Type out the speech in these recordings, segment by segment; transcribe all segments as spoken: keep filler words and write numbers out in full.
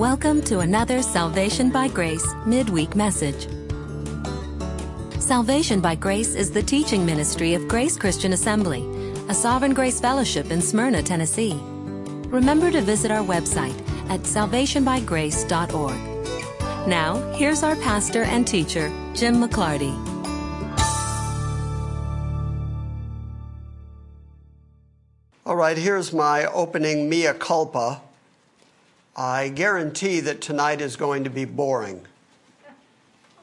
Welcome to another Salvation by Grace midweek message. Salvation by Grace is the teaching ministry of Grace Christian Assembly, a Sovereign Grace Fellowship in Smyrna, Tennessee. Remember to visit our website at salvation by grace dot org. Now, here's our pastor and teacher, Jim McLarty. All right, here's my opening mea culpa. I guarantee that tonight is going to be boring.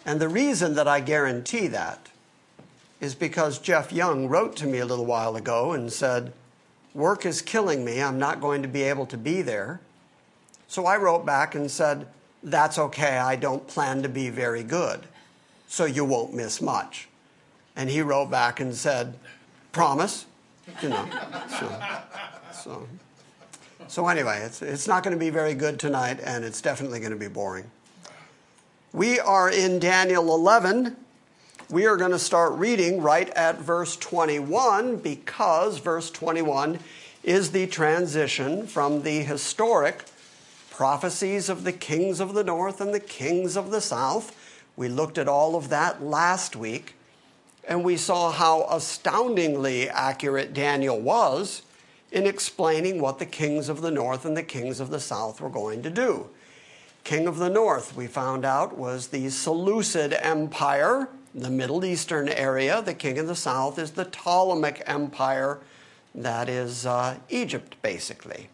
And the reason that I guarantee that is because Jeff Young wrote to me a little while ago and said, work is killing me, I'm not going to be able to be there. So I wrote back and said, that's okay, I don't plan to be very good, so you won't miss much. And he wrote back and said, promise? You know, so, so. So anyway, it's, it's not going to be very good tonight, and it's definitely going to be boring. We are in Daniel eleven. We are going to start reading right at verse twenty-one, because verse twenty-one is the transition from the historic prophecies of the kings of the north and the kings of the south. We looked at all of that last week, and we saw how astoundingly accurate Daniel was in explaining what the kings of the north and the kings of the south were going to do. King of the north, we found out, was the Seleucid Empire, the Middle Eastern area. The king of the south is the Ptolemaic Empire, that is uh, Egypt, basically.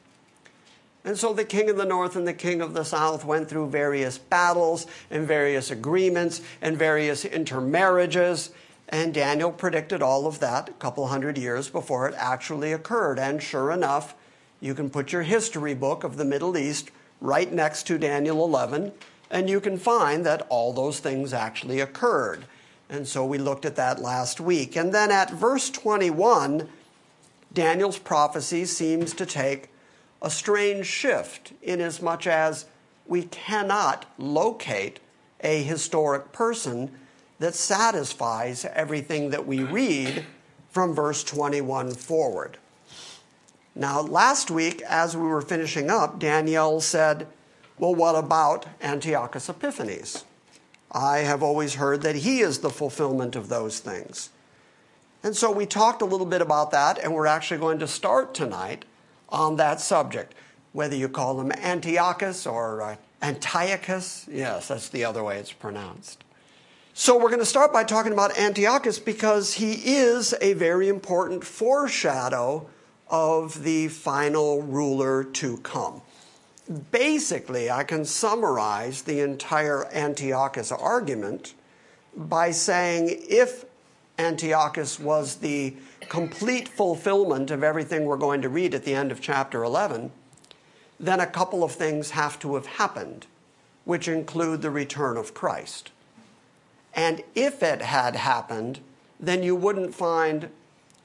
And so the king of the north and the king of the south went through various battles and various agreements and various intermarriages. And Daniel predicted all of that a couple hundred years before it actually occurred. And sure enough, you can put your history book of the Middle East right next to Daniel eleven, and you can find that all those things actually occurred. And so we looked at that last week. And then at verse twenty-one, Daniel's prophecy seems to take a strange shift, inasmuch as we cannot locate a historic person that satisfies everything that we read from verse twenty-one forward. Now, last week, as we were finishing up, Daniel said, well, what about Antiochus Epiphanes? I have always heard that he is the fulfillment of those things. And so we talked a little bit about that, and we're actually going to start tonight on that subject, whether you call him Antiochus or uh, Antiochus. Yes, that's the other way it's pronounced. So we're going to start by talking about Antiochus because he is a very important foreshadow of the final ruler to come. Basically, I can summarize the entire Antiochus argument by saying if Antiochus was the complete fulfillment of everything we're going to read at the end of chapter eleven, then a couple of things have to have happened, which include the return of Christ. And if it had happened, then you wouldn't find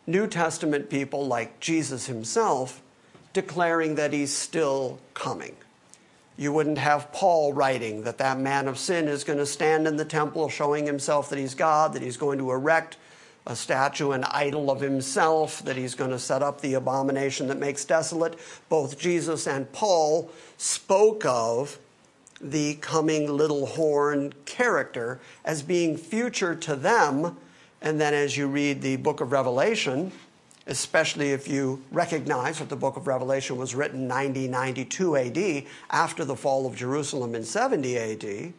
New Testament people like Jesus himself declaring that he's still coming. You wouldn't have Paul writing that that man of sin is going to stand in the temple showing himself that he's God, that he's going to erect a statue, an idol of himself, that he's going to set up the abomination that makes desolate. Both Jesus and Paul spoke of the coming little horn character as being future to them. And then as you read the book of Revelation, especially if you recognize that the book of Revelation was written ninety, ninety-two A D, after the fall of Jerusalem in seventy A D,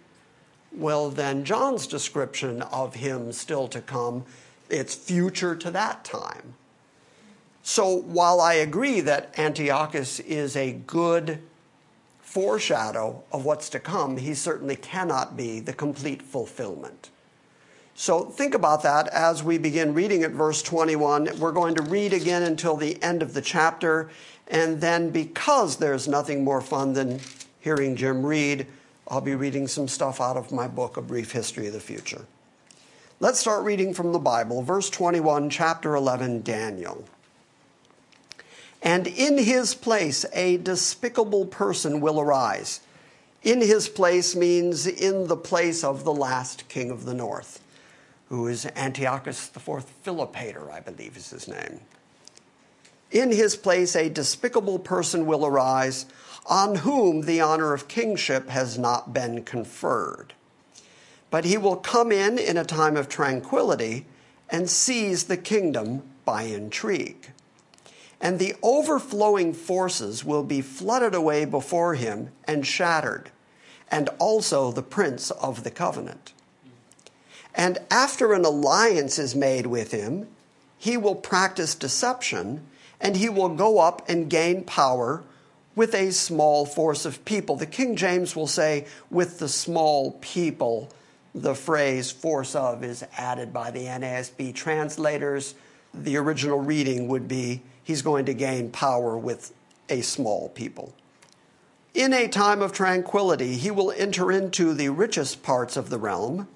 well, then John's description of him still to come, it's future to that time. So while I agree that Antiochus is a good foreshadow of what's to come, he certainly cannot be the complete fulfillment. So think about that as we begin reading at verse twenty-one. We're going to read again until the end of the chapter, and then because there's nothing more fun than hearing Jim read, I'll be reading some stuff out of my book, A Brief History of the Future. Let's start reading from the Bible, verse twenty-one, chapter eleven, Daniel. And in his place a despicable person will arise. In his place means in the place of the last king of the north, who is Antiochus the fourth Philopater, I believe is his name. In his place a despicable person will arise, on whom the honor of kingship has not been conferred. But he will come in in a time of tranquility and seize the kingdom by intrigue. And the overflowing forces will be flooded away before him and shattered, and also the prince of the covenant. And after an alliance is made with him, he will practice deception, and he will go up and gain power with a small force of people. The King James will say, with the small people. The phrase force of is added by the N A S B translators. The original reading would be, he's going to gain power with a small people. In a time of tranquility, he will enter into the richest parts of the realm,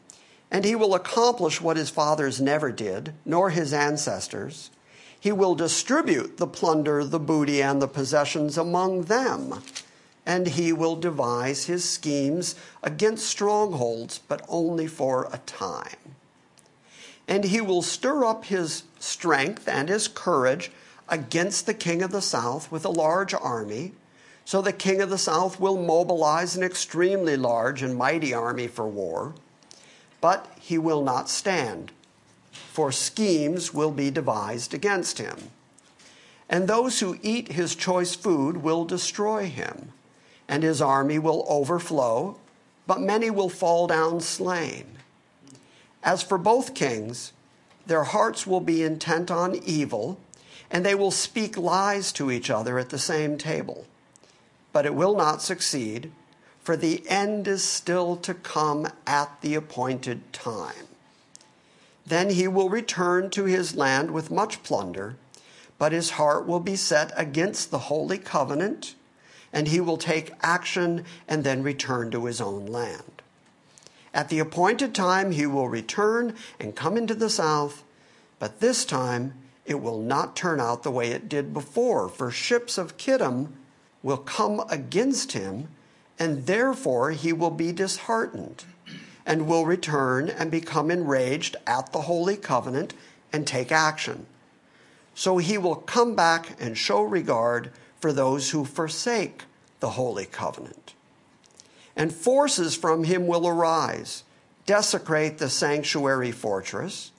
and he will accomplish what his fathers never did, nor his ancestors. He will distribute the plunder, the booty, and the possessions among them, and he will devise his schemes against strongholds, but only for a time. And he will stir up his strength and his courage against the king of the south with a large army. So the king of the south will mobilize an extremely large and mighty army for war, but he will not stand, for schemes will be devised against him. And those who eat his choice food will destroy him, and his army will overflow, but many will fall down slain. As for both kings, their hearts will be intent on evil, and they will speak lies to each other at the same table. But it will not succeed, for the end is still to come at the appointed time. Then he will return to his land with much plunder, but his heart will be set against the holy covenant, and he will take action and then return to his own land. At the appointed time, he will return and come into the south, but this time it will not turn out the way it did before, for ships of Kittim will come against him, and therefore he will be disheartened, and will return and become enraged at the holy covenant and take action. So he will come back and show regard for those who forsake the holy covenant. And forces from him will arise, desecrate the sanctuary fortress,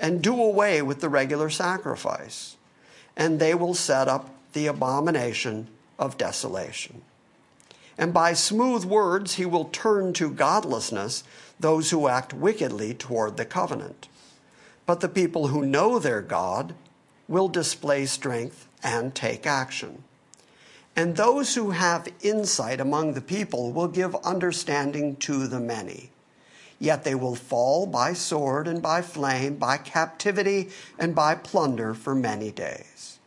and do away with the regular sacrifice, and they will set up the abomination of desolation. And by smooth words he will turn to godlessness those who act wickedly toward the covenant. But the people who know their God will display strength and take action. And those who have insight among the people will give understanding to the many. Yet they will fall by sword and by flame, by captivity and by plunder for many days.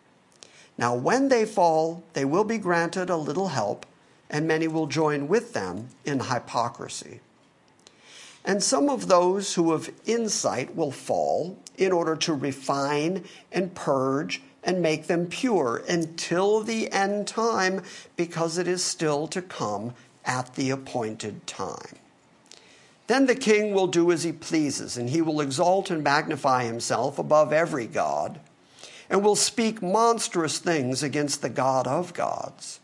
Now when they fall, they will be granted a little help, and many will join with them in hypocrisy. And some of those who have insight will fall in order to refine and purge and make them pure until the end time, because it is still to come at the appointed time. Then the king will do as he pleases, and he will exalt and magnify himself above every god, and will speak monstrous things against the God of gods.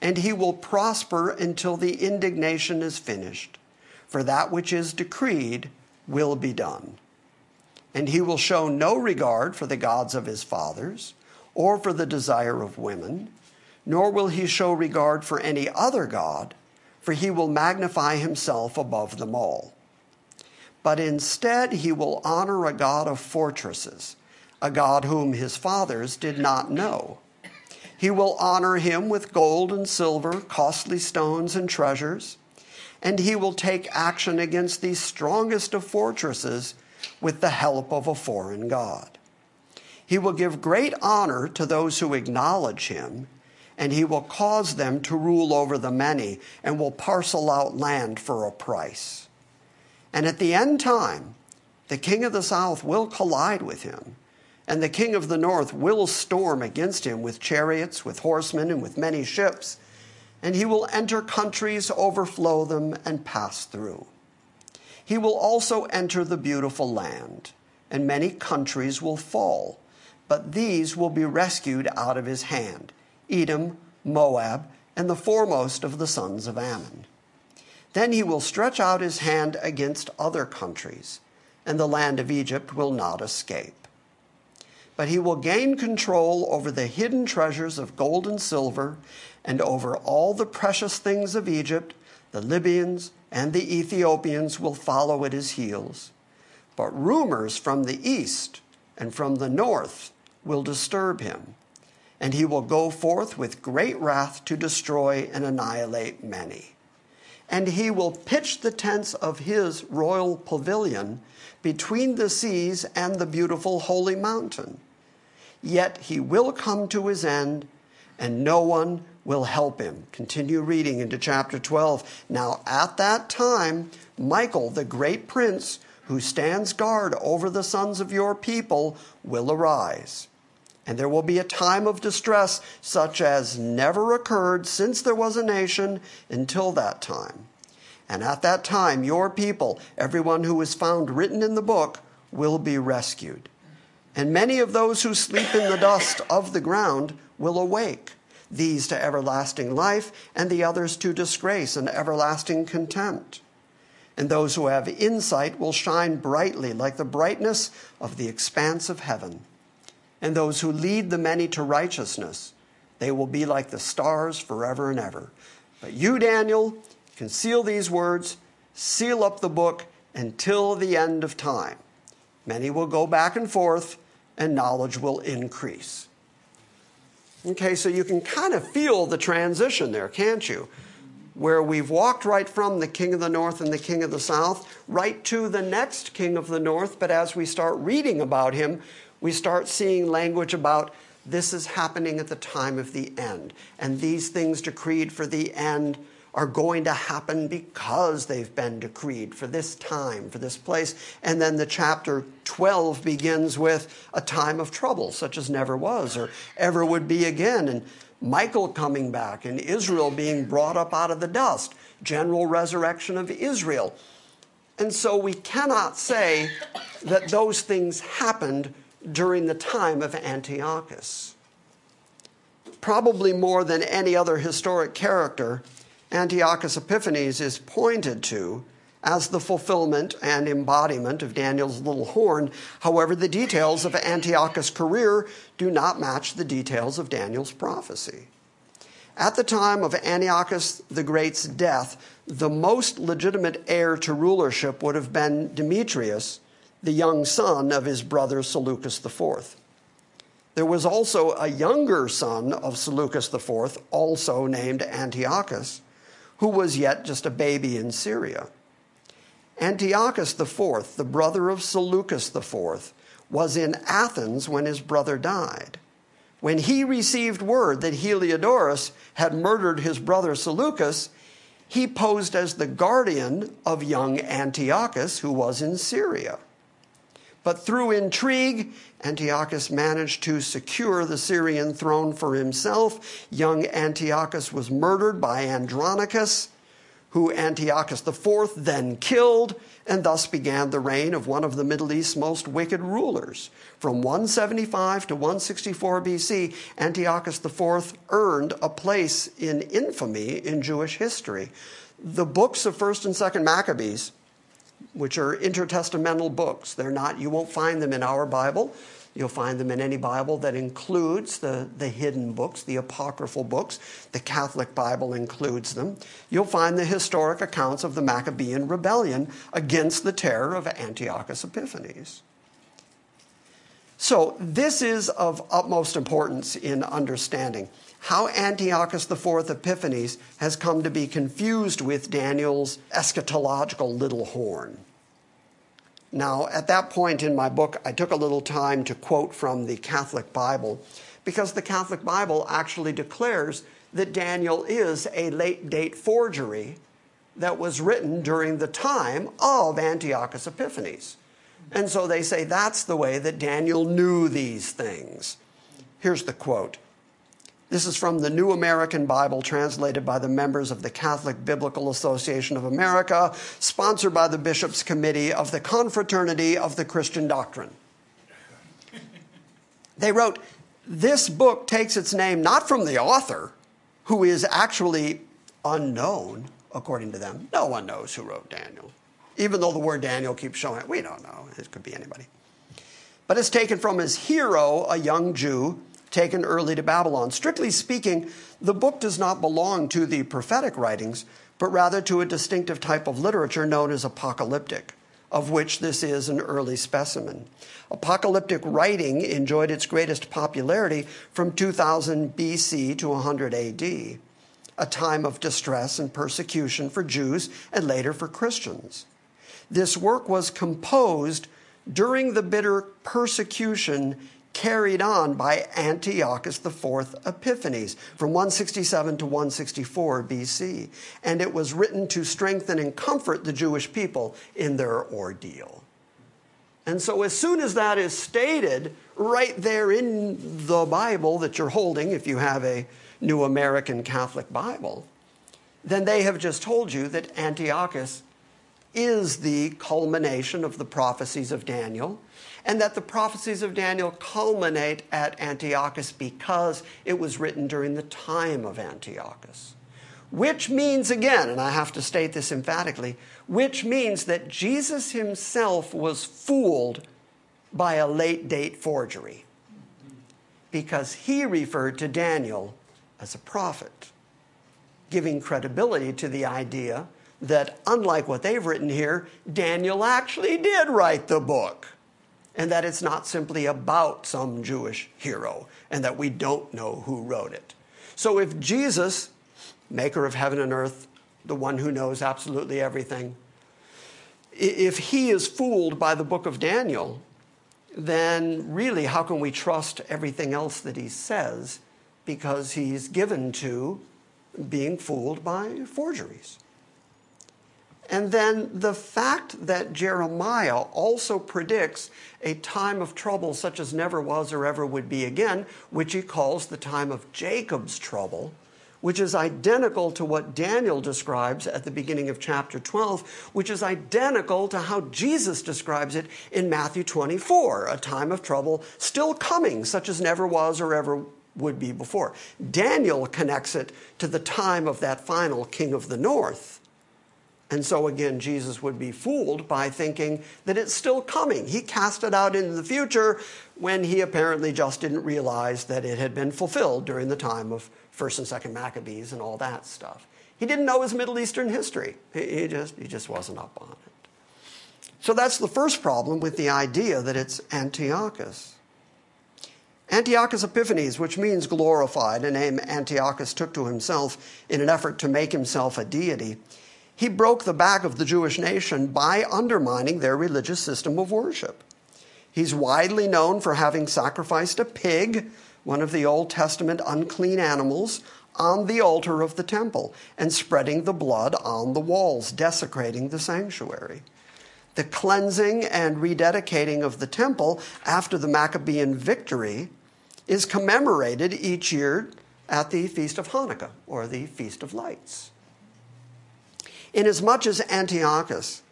And he will prosper until the indignation is finished, for that which is decreed will be done. And he will show no regard for the gods of his fathers, or for the desire of women, nor will he show regard for any other god, for he will magnify himself above them all. But instead he will honor a god of fortresses, a god whom his fathers did not know. He will honor him with gold and silver, costly stones and treasures, and he will take action against the strongest of fortresses with the help of a foreign god. He will give great honor to those who acknowledge him, and he will cause them to rule over the many, and will parcel out land for a price. And at the end time, the king of the south will collide with him, and the king of the north will storm against him with chariots, with horsemen, and with many ships, and he will enter countries, overflow them, and pass through. He will also enter the beautiful land, and many countries will fall, but these will be rescued out of his hand, Edom, Moab, and the foremost of the sons of Ammon. Then he will stretch out his hand against other countries, and the land of Egypt will not escape. But he will gain control over the hidden treasures of gold and silver, and over all the precious things of Egypt. The Libyans and the Ethiopians will follow at his heels. But rumors from the east and from the north will disturb him, and he will go forth with great wrath to destroy and annihilate many. And he will pitch the tents of his royal pavilion between the seas and the beautiful holy mountain. Yet he will come to his end, and no one will help him. Continue reading into chapter twelve. Now at that time, Michael, the great prince, who stands guard over the sons of your people, will arise. And there will be a time of distress such as never occurred since there was a nation until that time. And at that time, your people, everyone who is found written in the book, will be rescued. And many of those who sleep in the dust of the ground will awake, these to everlasting life, and the others to disgrace and everlasting contempt. And those who have insight will shine brightly like the brightness of the expanse of heaven. And those who lead the many to righteousness, they will be like the stars forever and ever. But you, Daniel, conceal these words, seal up the book until the end of time. Many will go back and forth, and knowledge will increase. Okay, so you can kind of feel the transition there, can't you? Where we've walked right from the king of the north and the king of the south right to the next king of the north. But as we start reading about him, we start seeing language about this is happening at the time of the end. And these things decreed for the end are going to happen because they've been decreed for this time, for this place. And then the chapter twelve begins with a time of trouble, such as never was or ever would be again. And Michael coming back and Israel being brought up out of the dust, general resurrection of Israel. And so we cannot say that those things happened during the time of Antiochus. Probably more than any other historic character, Antiochus Epiphanes is pointed to as the fulfillment and embodiment of Daniel's little horn. However, the details of Antiochus' career do not match the details of Daniel's prophecy. At the time of Antiochus the Great's death, the most legitimate heir to rulership would have been Demetrius, the young son of his brother Seleucus the fourth. There was also a younger son of Seleucus the fourth, also named Antiochus, who was yet just a baby in Syria. Antiochus the fourth, the brother of Seleucus the fourth, was in Athens when his brother died. When he received word that Heliodorus had murdered his brother Seleucus, he posed as the guardian of young Antiochus, who was in Syria. But through intrigue, Antiochus managed to secure the Syrian throne for himself. Young Antiochus was murdered by Andronicus, who Antiochus the fourth then killed, and thus began the reign of one of the Middle East's most wicked rulers. From one seventy-five to one sixty-four B C, Antiochus the fourth earned a place in infamy in Jewish history. The books of First and Second Maccabees, which are intertestamental books. They're not, you won't find them in our Bible. You'll find them in any Bible that includes the, the hidden books, the apocryphal books. The Catholic Bible includes them. You'll find the historic accounts of the Maccabean rebellion against the terror of Antiochus Epiphanes. So this is of utmost importance in understanding how Antiochus the fourth Epiphanes has come to be confused with Daniel's eschatological little horn. Now, at that point in my book, I took a little time to quote from the Catholic Bible, because the Catholic Bible actually declares that Daniel is a late-date forgery that was written during the time of Antiochus Epiphanes. And so they say that's the way that Daniel knew these things. Here's the quote. This is from the New American Bible, translated by the members of the Catholic Biblical Association of America, sponsored by the Bishop's Committee of the Confraternity of the Christian Doctrine. They wrote, this book takes its name not from the author, who is actually unknown, according to them. No one knows who wrote Daniel. Even though the word Daniel keeps showing it, we don't know. It could be anybody. But it's taken from his hero, a young Jew, taken early to Babylon. Strictly speaking, the book does not belong to the prophetic writings, but rather to a distinctive type of literature known as apocalyptic, of which this is an early specimen. Apocalyptic writing enjoyed its greatest popularity from two thousand B C to one hundred A D, a time of distress and persecution for Jews and later for Christians. This work was composed during the bitter persecution carried on by Antiochus the fourth Epiphanes from one sixty-seven to one sixty-four B C, and it was written to strengthen and comfort the Jewish people in their ordeal. And so as soon as that is stated, right there in the Bible that you're holding, if you have a New American Catholic Bible, then they have just told you that Antiochus is the culmination of the prophecies of Daniel, and that the prophecies of Daniel culminate at Antiochus because it was written during the time of Antiochus. Which means, again, and I have to state this emphatically, which means that Jesus himself was fooled by a late-date forgery because he referred to Daniel as a prophet, giving credibility to the idea that, unlike what they've written here, Daniel actually did write the book, and that it's not simply about some Jewish hero, and that we don't know who wrote it. So if Jesus, maker of heaven and earth, the one who knows absolutely everything, if he is fooled by the book of Daniel, then really how can we trust everything else that he says, because he's given to being fooled by forgeries? And then the fact that Jeremiah also predicts a time of trouble such as never was or ever would be again, which he calls the time of Jacob's trouble, which is identical to what Daniel describes at the beginning of chapter twelve, which is identical to how Jesus describes it in Matthew twenty-four, a time of trouble still coming, such as never was or ever would be before. Daniel connects it to the time of that final king of the north. And so again, Jesus would be fooled by thinking that it's still coming. He cast it out into the future when he apparently just didn't realize that it had been fulfilled during the time of First and Second Maccabees and all that stuff. He didn't know his Middle Eastern history. He just, he just wasn't up on it. So that's the first problem with the idea that it's Antiochus. Antiochus Epiphanes, which means glorified, a name Antiochus took to himself in an effort to make himself a deity. He broke the back of the Jewish nation by undermining their religious system of worship. He's widely known for having sacrificed a pig, one of the Old Testament unclean animals, on the altar of the temple and spreading the blood on the walls, desecrating the sanctuary. The cleansing and rededicating of the temple after the Maccabean victory is commemorated each year at the Feast of Hanukkah, or the Feast of Lights. Inasmuch as Antiochus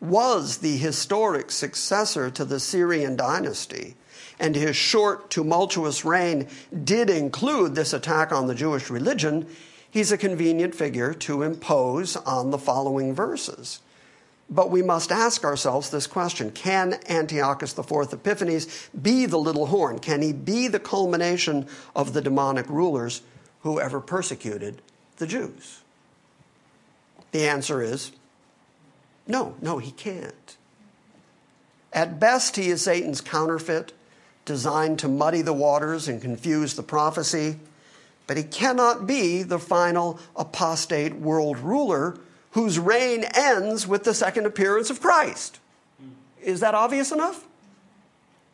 was the historic successor to the Syrian dynasty, and his short, tumultuous reign did include this attack on the Jewish religion, he's a convenient figure to impose on the following verses. But we must ask ourselves this question: can Antiochus the fourth Epiphanes be the little horn? Can he be the culmination of the demonic rulers who ever persecuted the Jews? The answer is no, no, he can't. At best, he is Satan's counterfeit, designed to muddy the waters and confuse the prophecy, but he cannot be the final apostate world ruler whose reign ends with the second appearance of Christ. Is that obvious enough?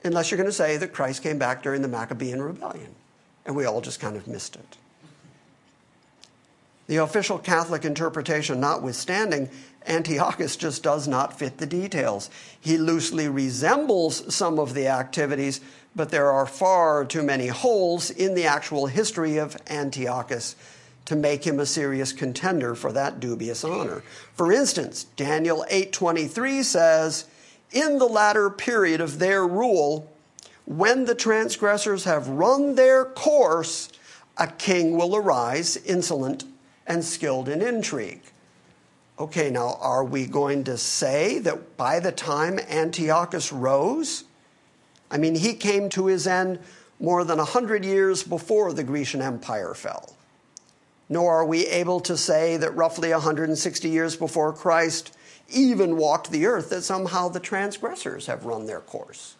Unless you're going to say that Christ came back during the Maccabean rebellion, and we all just kind of missed it. The official Catholic interpretation notwithstanding, Antiochus just does not fit the details. He loosely resembles some of the activities, but there are far too many holes in the actual history of Antiochus to make him a serious contender for that dubious honor. For instance, Daniel eight twenty-three says, "In the latter period of their rule, When the transgressors have run their course, a king will arise, insolent and skilled in intrigue. Okay, now are we going to say that by the time Antiochus rose, I mean, he came to his end more than a hundred years before the Grecian Empire fell. Nor are we able to say that roughly one hundred sixty years before Christ even walked the earth, that somehow the transgressors have run their course.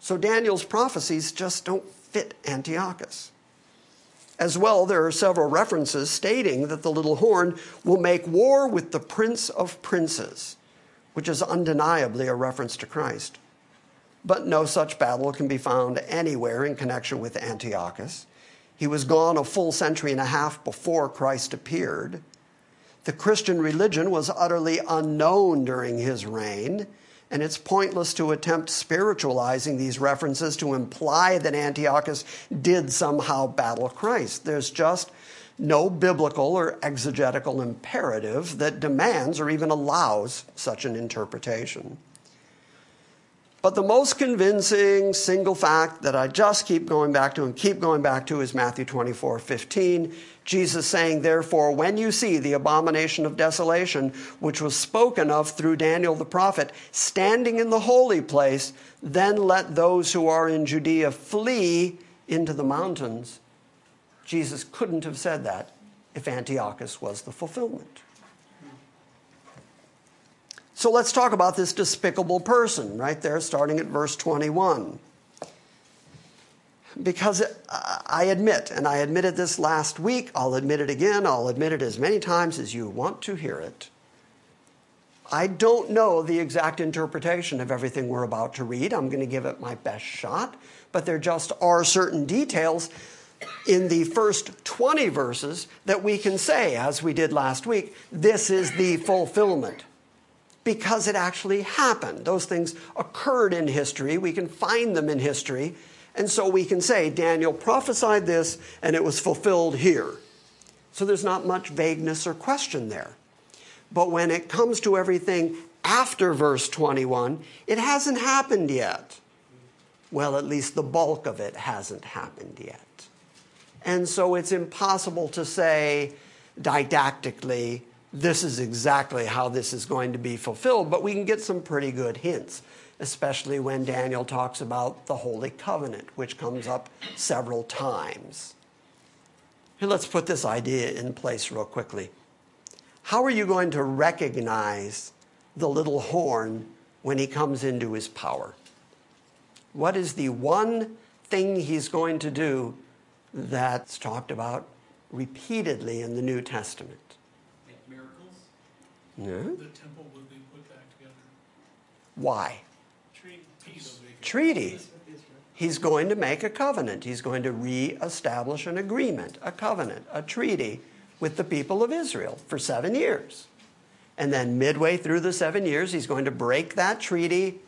So Daniel's prophecies just don't fit Antiochus. As well, there are several references stating that the little horn will make war with the prince of princes, which is undeniably a reference to Christ. But no such battle can be found anywhere in connection with Antiochus. He was gone a full century and a half before Christ appeared. The Christian religion was utterly unknown during his reign, and it's pointless to attempt spiritualizing these references to imply that Antiochus did somehow battle Christ. There's just no biblical or exegetical imperative that demands or even allows such an interpretation. But the most convincing single fact that I just keep going back to and keep going back to is Matthew twenty-four fifteen. Jesus saying, therefore, when you see the abomination of desolation, which was spoken of through Daniel the prophet, standing in the holy place, then let those who are in Judea flee into the mountains. Jesus couldn't have said that if Antiochus was the fulfillment. So let's talk about this despicable person right there, starting at verse twenty-one. Because I admit, and I admitted this last week, I'll admit it again, I'll admit it as many times as you want to hear it. I don't know the exact interpretation of everything we're about to read. I'm going to give it my best shot, but there just are certain details in the first twenty verses that we can say, as we did last week, this is the fulfillment. Because it actually happened. Those things occurred in history. We can find them in history. And so we can say, Daniel prophesied this, and it was fulfilled here. So there's not much vagueness or question there. But when it comes to everything after verse twenty-one, it hasn't happened yet. Well, at least the bulk of it hasn't happened yet. And so it's impossible to say didactically, this is exactly how this is going to be fulfilled, but we can get some pretty good hints, especially when Daniel talks about the Holy Covenant, which comes up several times. And let's put this idea in place real quickly. How are you going to recognize the little horn when he comes into his power? What is the one thing he's going to do that's talked about repeatedly in the New Testament? No. The temple would be put back together. Why? Treaty. Treaty. He's going to make a covenant. He's going to reestablish an agreement, a covenant, a treaty with the people of Israel for seven years. And then midway through the seven years, he's going to break that treaty,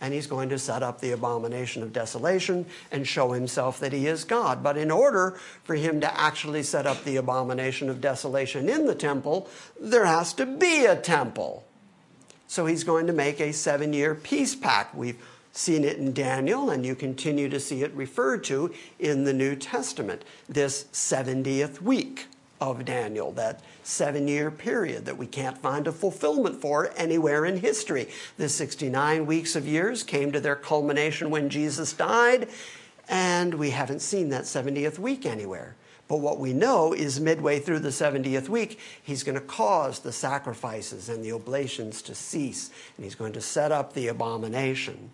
and he's going to set up the abomination of desolation and show himself that he is God. But in order for him to actually set up the abomination of desolation in the temple, there has to be a temple. So he's going to make a seven-year peace pact. We've seen it in Daniel, and you continue to see it referred to in the New Testament. This seventieth week of Daniel, that seven-year period that we can't find a fulfillment for anywhere in history. The sixty-nine weeks of years came to their culmination when Jesus died, and we haven't seen that seventieth week anywhere. But what we know is midway through the seventieth week, he's going to cause the sacrifices and the oblations to cease, and he's going to set up the abomination.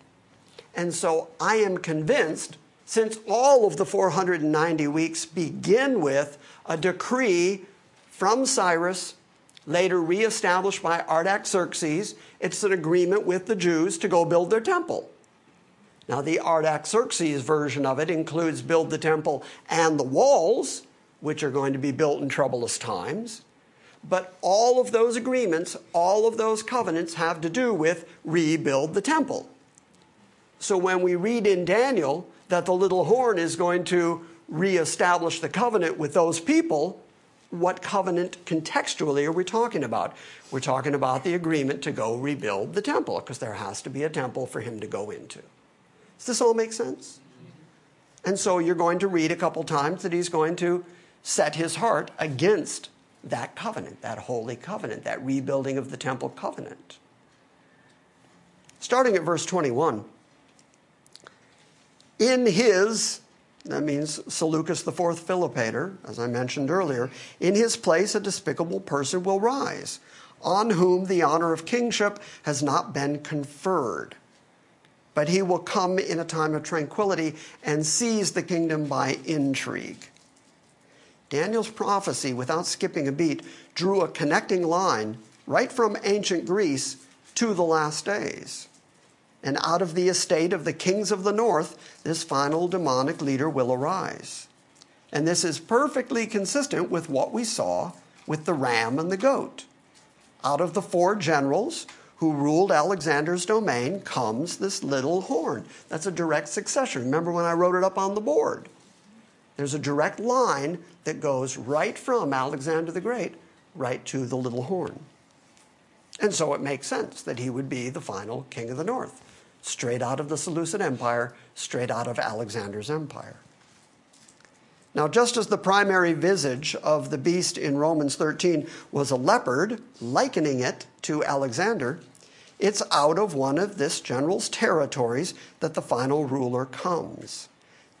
And so I am convinced, since all of the four hundred ninety weeks begin with a decree from Cyrus, later reestablished by Artaxerxes, it's an agreement with the Jews to go build their temple. Now, the Artaxerxes version of it includes build the temple and the walls, which are going to be built in troublous times. But all of those agreements, all of those covenants have to do with rebuild the temple. So when we read in Daniel that the little horn is going to reestablish the covenant with those people, what covenant contextually are we talking about? We're talking about the agreement to go rebuild the temple, because there has to be a temple for him to go into. Does this all make sense? And so you're going to read a couple times that he's going to set his heart against that covenant, that holy covenant, that rebuilding of the temple covenant. Starting at verse twenty-one, in his, that means Seleucus the fourth Philopater, as I mentioned earlier, in his place a despicable person will rise, on whom the honor of kingship has not been conferred. But he will come in a time of tranquility and seize the kingdom by intrigue. Daniel's prophecy, without skipping a beat, drew a connecting line right from ancient Greece to the last days. And out of the estate of the kings of the north, this final demonic leader will arise. And this is perfectly consistent with what we saw with the ram and the goat. Out of the four generals who ruled Alexander's domain comes this little horn. That's a direct succession. Remember when I wrote it up on the board? There's a direct line that goes right from Alexander the Great right to the little horn. And so it makes sense that he would be the final king of the north, straight out of the Seleucid Empire, straight out of Alexander's empire. Now, just as the primary visage of the beast in Romans thirteen was a leopard, likening it to Alexander, it's out of one of this general's territories that the final ruler comes.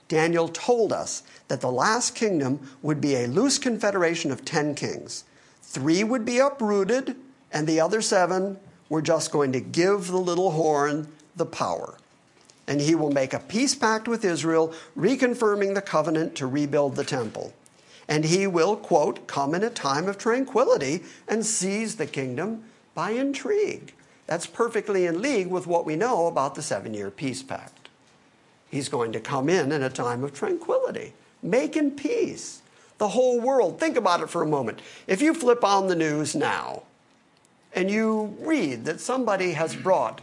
Daniel told us that the last kingdom would be a loose confederation of ten kings. Three would be uprooted, and the other seven were just going to give the little horn the power. And he will make a peace pact with Israel, reconfirming the covenant to rebuild the temple. And he will, quote, come in a time of tranquility and seize the kingdom by intrigue. That's perfectly in league with what we know about the seven-year peace pact. He's going to come in in a time of tranquility, making peace. The whole world, think about it for a moment. If you flip on the news now and you read that somebody has brought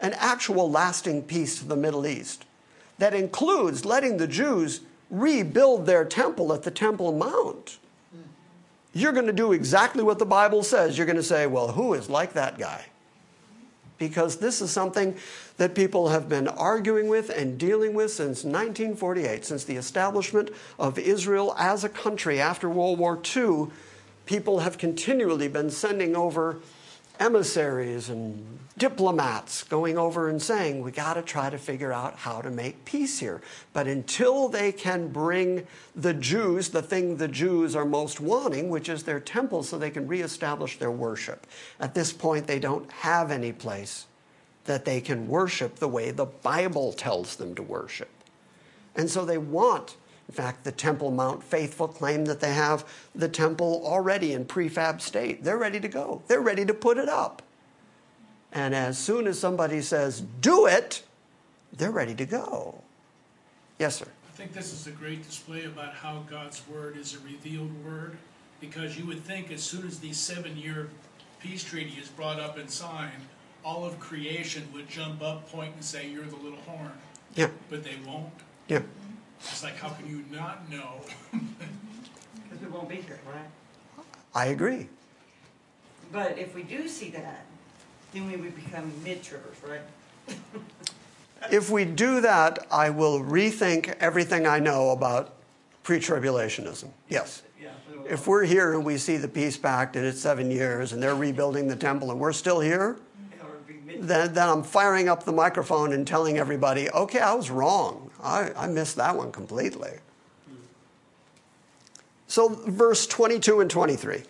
an actual lasting peace to the Middle East that includes letting the Jews rebuild their temple at the Temple Mount, you're going to do exactly what the Bible says. You're going to say, well, who is like that guy? Because this is something that people have been arguing with and dealing with since nineteen forty-eight, since the establishment of Israel as a country after World War Two. People have continually been sending over emissaries and diplomats going over and saying, we got to try to figure out how to make peace here. But until they can bring the Jews, the thing the Jews are most wanting, which is their temple, so they can reestablish their worship. At this point, they don't have any place that they can worship the way the Bible tells them to worship. And so they want, in fact, the Temple Mount faithful claim that they have the temple already in prefab state. They're ready to go. They're ready to put it up. And as soon as somebody says, do it, they're ready to go. Yes, sir? I think this is a great display about how God's word is a revealed word, because you would think as soon as the seven-year peace treaty is brought up and signed, all of creation would jump up, point, and say, you're the little horn. Yeah. But they won't. Yeah. It's like, how can you not know? Because we won't be here, right? I agree. But if we do see that, then we would become mid-trippers, right? If we do that, I will rethink everything I know about pre-tribulationism. Yes. Yeah, if we're here and we see the peace pact and it's seven years and they're rebuilding the temple and we're still here, Then, then I'm firing up the microphone and telling everybody, okay, I was wrong. I, I missed that one completely. So verse twenty-two and twenty-three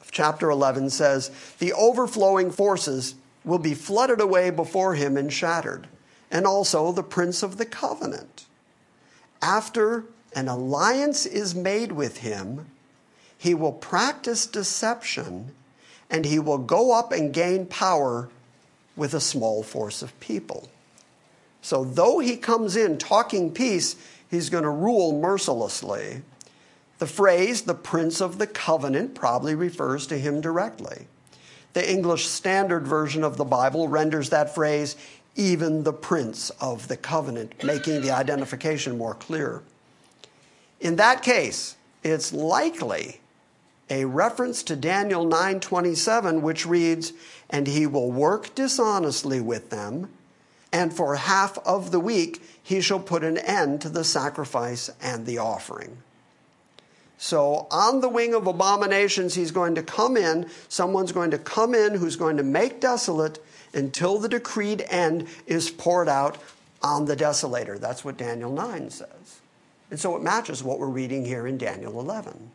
of chapter eleven says, the overflowing forces will be flooded away before him and shattered, and also the prince of the covenant. After an alliance is made with him, he will practice deception, and he will go up and gain power with a small force of people. So though he comes in talking peace, he's going to rule mercilessly. The phrase, the Prince of the Covenant, probably refers to him directly. The English Standard Version of the Bible renders that phrase, even the Prince of the Covenant, making the identification more clear. In that case, it's likely a reference to Daniel nine twenty-seven, which reads, and he will work dishonestly with them and for half of the week he shall put an end to the sacrifice and the offering. So on the wing of abominations, he's going to come in. Someone's going to come in who's going to make desolate until the decreed end is poured out on the desolator. That's what Daniel nine says. And so it matches what we're reading here in Daniel eleven.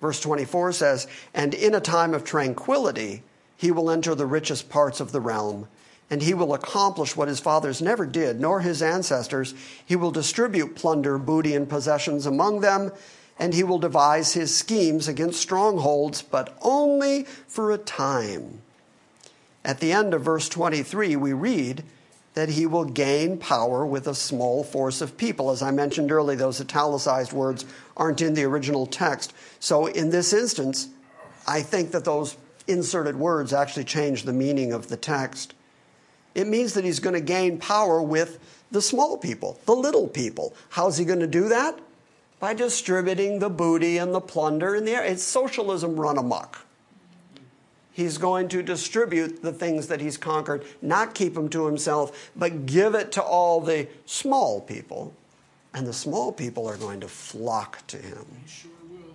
Verse twenty-four says, "And in a time of tranquility, he will enter the richest parts of the realm, and he will accomplish what his fathers never did, nor his ancestors. He will distribute plunder, booty, and possessions among them, and he will devise his schemes against strongholds, but only for a time." At the end of verse twenty-three, we read that he will gain power with a small force of people. As I mentioned earlier, those italicized words aren't in the original text. So in this instance, I think that those inserted words actually change the meaning of the text. It means that he's going to gain power with the small people, the little people. How's he going to do that? By distributing the booty and the plunder in the air. It's socialism run amok. He's going to distribute the things that he's conquered, not keep them to himself, but give it to all the small people. And the small people are going to flock to him. Sure will.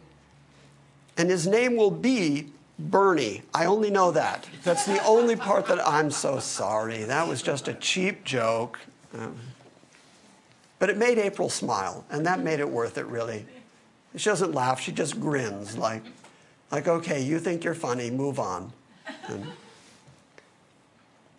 And his name will be Bernie. I only know that. That's the only part that I'm so sorry. That was just a cheap joke. Um, but it made April smile, and that made it worth it, really. She doesn't laugh. She just grins like... Like, okay, you think you're funny, move on. And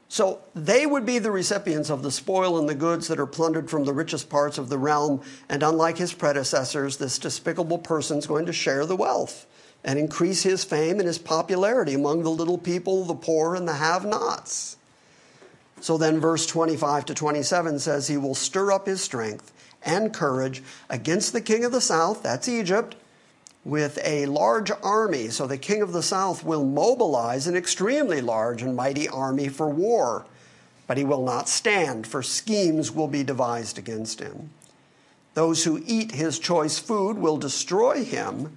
so they would be the recipients of the spoil and the goods that are plundered from the richest parts of the realm, and unlike his predecessors, this despicable person's going to share the wealth and increase his fame and his popularity among the little people, the poor, and the have-nots. So then verse twenty-five to twenty-seven says, "He will stir up his strength and courage against the king of the south," that's Egypt, "with a large army, so the king of the south will mobilize an extremely large and mighty army for war, but he will not stand, for schemes will be devised against him. Those who eat his choice food will destroy him,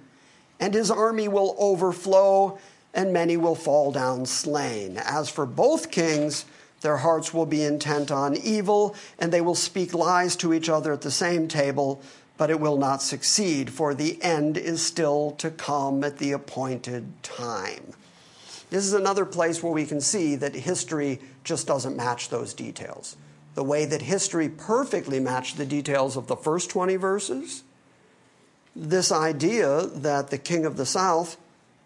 and his army will overflow, and many will fall down slain. As for both kings, their hearts will be intent on evil, and they will speak lies to each other at the same table, but it will not succeed, for the end is still to come at the appointed time." This is another place where we can see that history just doesn't match those details. The way that history perfectly matched the details of the first twenty verses, this idea that the king of the south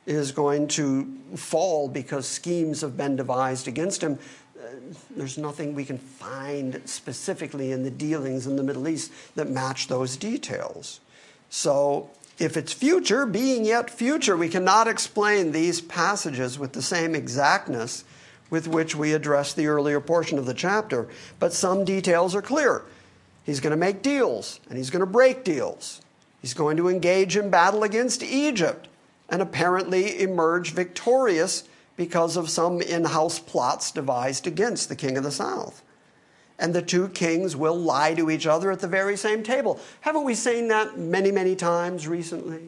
is going to fall because schemes have been devised against him, there's nothing we can find specifically in the dealings in the Middle East that match those details. So if it's future, being yet future, we cannot explain these passages with the same exactness with which we addressed the earlier portion of the chapter. But some details are clear. He's going to make deals, and he's going to break deals. He's going to engage in battle against Egypt and apparently emerge victorious because of some in-house plots devised against the king of the south. And the two kings will lie to each other at the very same table. Haven't we seen that many, many times recently?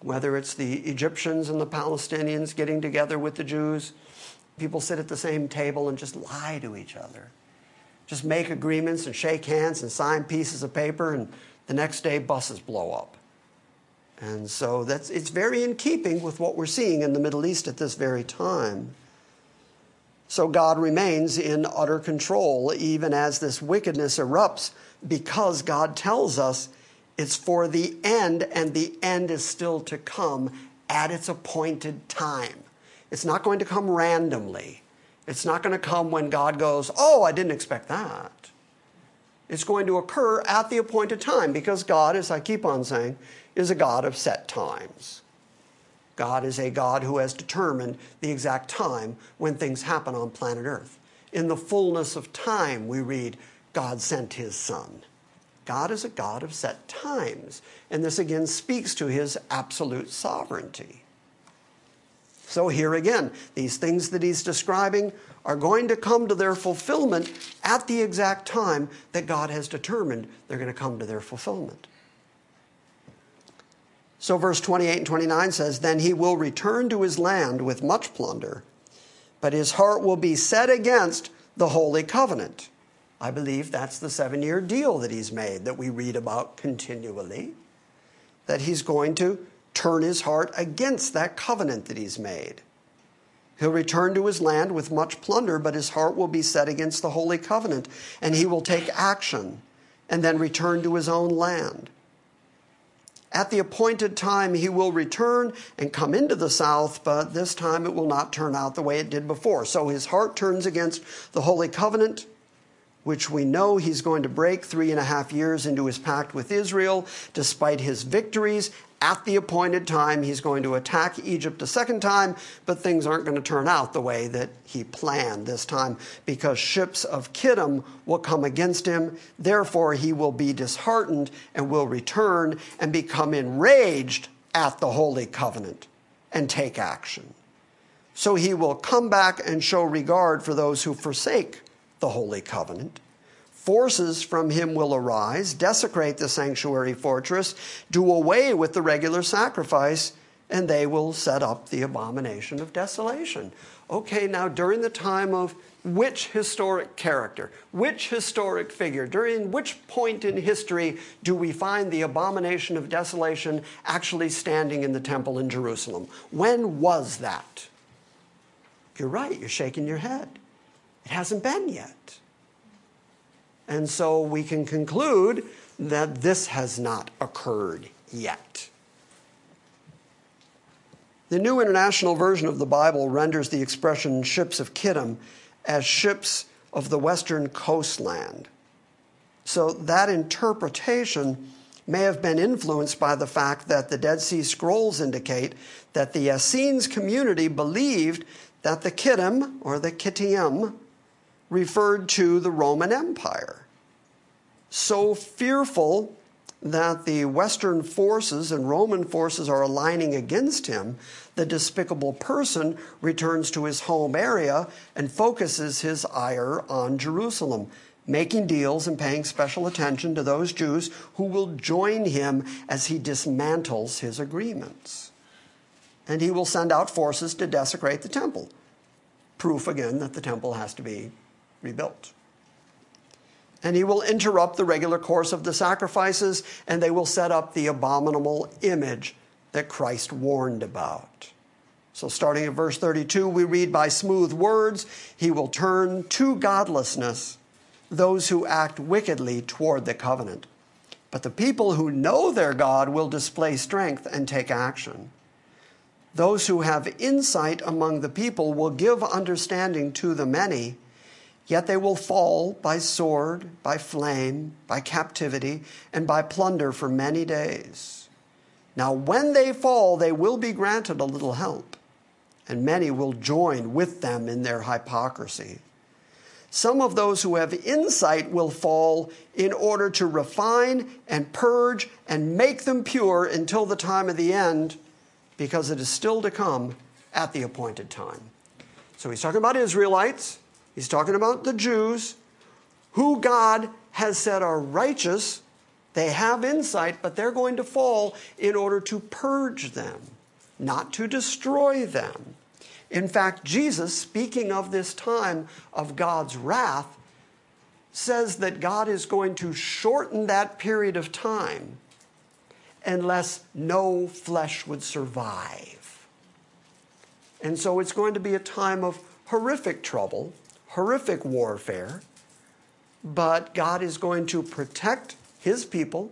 Whether it's the Egyptians and the Palestinians getting together with the Jews, people sit at the same table and just lie to each other. Just make agreements and shake hands and sign pieces of paper, and the next day buses blow up. And so that's, it's very in keeping with what we're seeing in the Middle East at this very time. So God remains in utter control even as this wickedness erupts, because God tells us it's for the end, and the end is still to come at its appointed time. It's not going to come randomly. It's not going to come when God goes, "Oh, I didn't expect that." It's going to occur at the appointed time, because God, as I keep on saying, is a God of set times. God is a God who has determined the exact time when things happen on planet Earth. In the fullness of time, we read, God sent his Son. God is a God of set times, and this again speaks to his absolute sovereignty. So here again, these things that he's describing are going to come to their fulfillment at the exact time that God has determined they're going to come to their fulfillment. So verse twenty-eight and twenty-nine says, "Then he will return to his land with much plunder, but his heart will be set against the Holy Covenant. I believe that's the seven-year deal that he's made that we read about continually, that he's going to turn his heart against that covenant that he's made. He'll return to his land with much plunder, but his heart will be set against the Holy Covenant, and he will take action and then return to his own land. At the appointed time, he will return and come into the south, but this time it will not turn out the way it did before. So his heart turns against the Holy Covenant, which we know he's going to break three and a half years into his pact with Israel. Despite his victories, at the appointed time, he's going to attack Egypt a second time, but things aren't going to turn out the way that he planned this time, because ships of Kittim will come against him. Therefore, he will be disheartened and will return and become enraged at the Holy Covenant and take action. So he will come back and show regard for those who forsake the Holy Covenant. Forces from him will arise, desecrate the sanctuary fortress, do away with the regular sacrifice, and they will set up the abomination of desolation. Okay, now during the time of which historic character, which historic figure, during which point in history do we find the abomination of desolation actually standing in the temple in Jerusalem? When was that? You're right, you're shaking your head. It hasn't been yet. And so we can conclude that this has not occurred yet. The New International Version of the Bible renders the expression ships of Kittim as ships of the western coastland. So that interpretation may have been influenced by the fact that the Dead Sea Scrolls indicate that the Essenes community believed that the Kittim, or the Kittim, referred to the Roman Empire. So fearful that the Western forces and Roman forces are aligning against him, the despicable person returns to his home area and focuses his ire on Jerusalem, making deals and paying special attention to those Jews who will join him as he dismantles his agreements. And he will send out forces to desecrate the temple. Proof, again, that the temple has to be rebuilt. And he will interrupt the regular course of the sacrifices, and they will set up the abominable image that Christ warned about. So starting at verse thirty-two, we read, by smooth words, he will turn to godlessness those who act wickedly toward the covenant. But the people who know their God will display strength and take action. Those who have insight among the people will give understanding to the many. Yet they will fall by sword, by flame, by captivity, and by plunder for many days. Now when they fall, they will be granted a little help, and many will join with them in their hypocrisy. Some of those who have insight will fall in order to refine and purge and make them pure until the time of the end, because it is still to come at the appointed time. So he's talking about Israelites. He's talking about the Jews, who God has said are righteous. They have insight, but they're going to fall in order to purge them, not to destroy them. In fact, Jesus, speaking of this time of God's wrath, says that God is going to shorten that period of time unless no flesh would survive. And so it's going to be a time of horrific trouble, horrific warfare, but God is going to protect his people,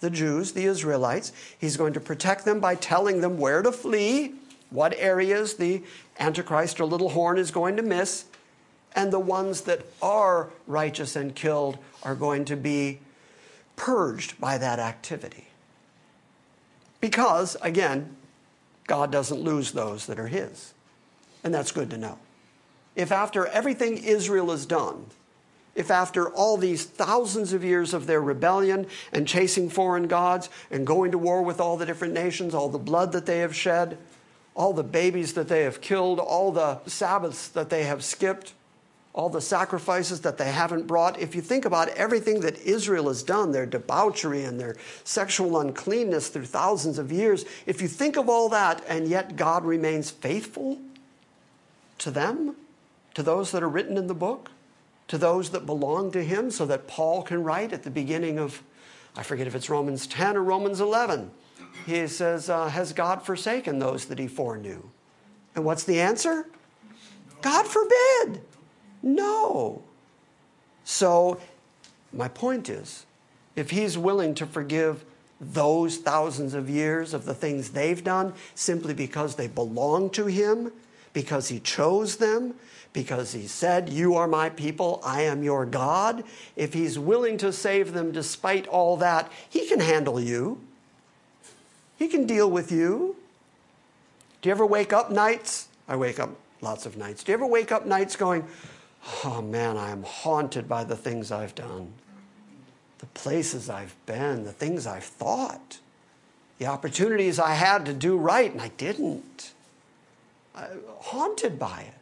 the Jews, the Israelites. He's going to protect them by telling them where to flee, what areas the Antichrist or little horn is going to miss, and the ones that are righteous and killed are going to be purged by that activity. Because, again, God doesn't lose those that are his, and that's good to know. If after everything Israel has done, if after all these thousands of years of their rebellion and chasing foreign gods and going to war with all the different nations, all the blood that they have shed, all the babies that they have killed, all the Sabbaths that they have skipped, all the sacrifices that they haven't brought, if you think about everything that Israel has done, their debauchery and their sexual uncleanness through thousands of years, if you think of all that and yet God remains faithful to them, to those that are written in the book, to those that belong to him, so that Paul can write at the beginning of, I forget if it's Romans ten or Romans eleven, he says, uh, has God forsaken those that he foreknew? And what's the answer? God forbid. No. So my point is, if he's willing to forgive those thousands of years of the things they've done simply because they belong to him, because he chose them, because he said, you are my people, I am your God, if he's willing to save them despite all that, he can handle you. He can deal with you. Do you ever wake up nights? I wake up lots of nights. Do you ever wake up nights going, oh man, I am haunted by the things I've done, the places I've been, the things I've thought, the opportunities I had to do right and I didn't. I'm haunted by it.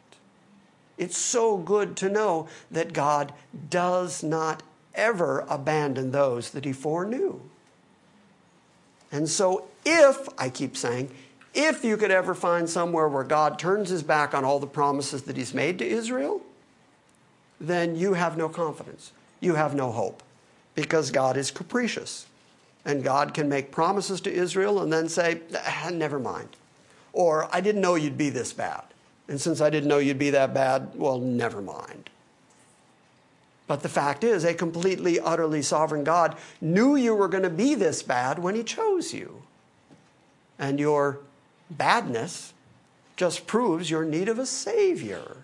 It's so good to know that God does not ever abandon those that he foreknew. And so if, I keep saying, if you could ever find somewhere where God turns his back on all the promises that he's made to Israel, then you have no confidence. You have no hope, because God is capricious. And God can make promises to Israel and then say, ah, never mind. Or, I didn't know you'd be this bad. And since I didn't know you'd be that bad, well, never mind. But the fact is, a completely, utterly sovereign God knew you were going to be this bad when he chose you. And your badness just proves your need of a Savior.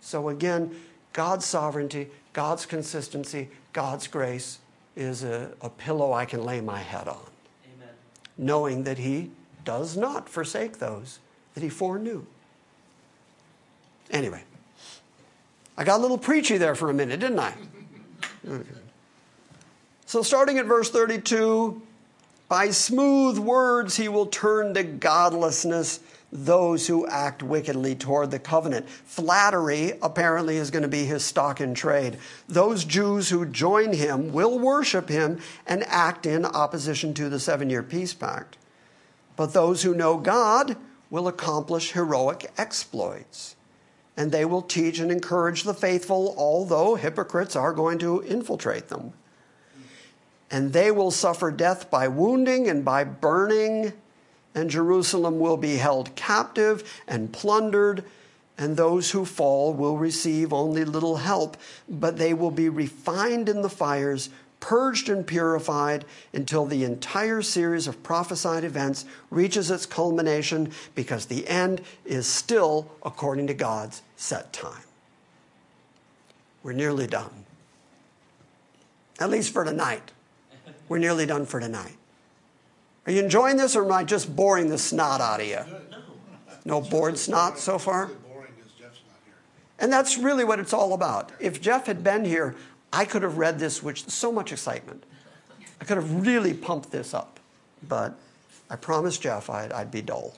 So again, God's sovereignty, God's consistency, God's grace is a, a pillow I can lay my head on. Amen. Knowing that he does not forsake those that he foreknew. Anyway, I got a little preachy there for a minute, didn't I? Okay. So starting at verse thirty-two, by smooth words he will turn to godlessness those who act wickedly toward the covenant. Flattery, apparently, is going to be his stock in trade. Those Jews who join him will worship him and act in opposition to the seven-year peace pact. But those who know God will accomplish heroic exploits, and they will teach and encourage the faithful, although hypocrites are going to infiltrate them. And they will suffer death by wounding and by burning, and Jerusalem will be held captive and plundered, and those who fall will receive only little help, but they will be refined in the fires, purged and purified until the entire series of prophesied events reaches its culmination, because the end is still according to God's set time. We're nearly done. At least for tonight. We're nearly done for tonight. Are you enjoying this, or am I just boring the snot out of you? No bored snot so far? And that's really what it's all about. If Jeff had been here, I could have read this with so much excitement. I could have really pumped this up. But I promised Jeff I'd, I'd be dull.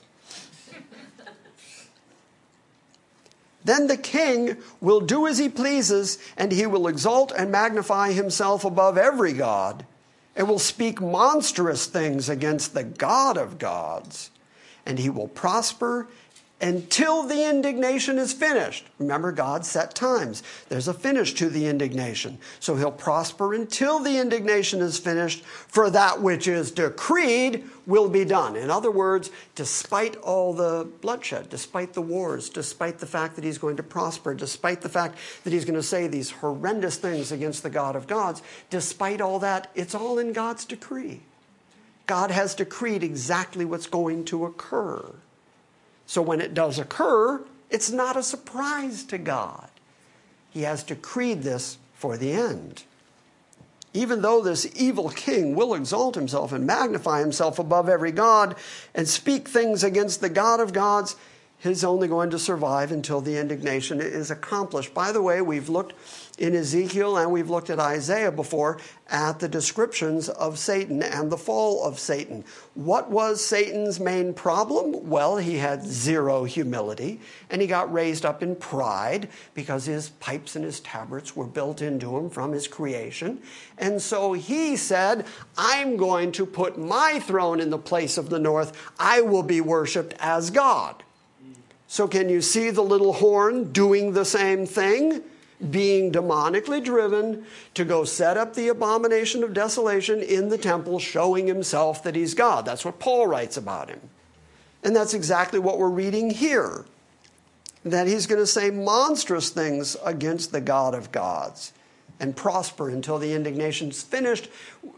Then the king will do as he pleases, and he will exalt and magnify himself above every god, and will speak monstrous things against the God of gods, and he will prosper until the indignation is finished. Remember, God set times. There's a finish to the indignation. So he'll prosper until the indignation is finished, for that which is decreed will be done. In other words, despite all the bloodshed, despite the wars, despite the fact that he's going to prosper, despite the fact that he's going to say these horrendous things against the God of gods, despite all that, it's all in God's decree. God has decreed exactly what's going to occur. So when it does occur, it's not a surprise to God. He has decreed this for the end. Even though this evil king will exalt himself and magnify himself above every god and speak things against the God of gods, he's only going to survive until the indignation is accomplished. By the way, we've looked in Ezekiel and we've looked at Isaiah before at the descriptions of Satan and the fall of Satan. What was Satan's main problem? Well, he had zero humility, and he got raised up in pride because his pipes and his tabrets were built into him from his creation. And so he said, I'm going to put my throne in the place of the north. I will be worshipped as God. So can you see the little horn doing the same thing? being demonically driven to go set up the abomination of desolation in the temple, showing himself that he's God. That's what Paul writes about him. And that's exactly what we're reading here, that he's going to say monstrous things against the God of gods and prosper until the indignation's finished,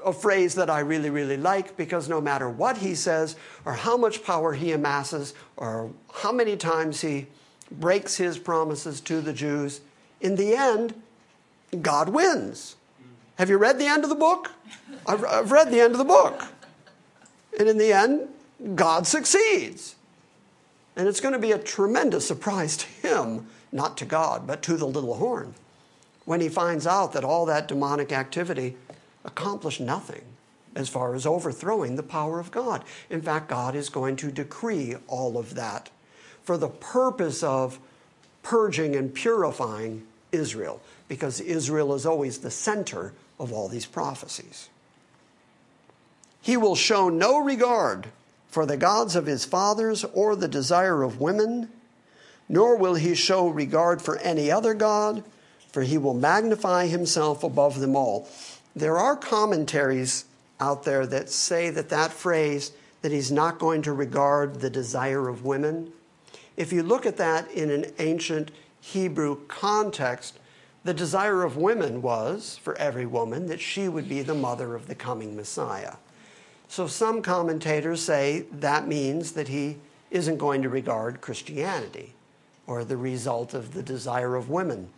a phrase that I really, really like, because no matter what he says or how much power he amasses or how many times he breaks his promises to the Jews, in the end, God wins. Have you read the end of the book? I've, I've read the end of the book. And in the end, God succeeds. And it's going to be a tremendous surprise to him, not to God, but to the little horn, when he finds out that all that demonic activity accomplished nothing as far as overthrowing the power of God. In fact, God is going to decree all of that for the purpose of purging and purifying Israel, because Israel is always the center of all these prophecies. He will show no regard for the gods of his fathers or the desire of women, nor will he show regard for any other god, for he will magnify himself above them all. There are commentaries out there that say that that phrase, that he's not going to regard the desire of women, if you look at that in an ancient Hebrew context, the desire of women was, for every woman, that she would be the mother of the coming Messiah. So some commentators say that means that he isn't going to regard Christianity or the result of the desire of women.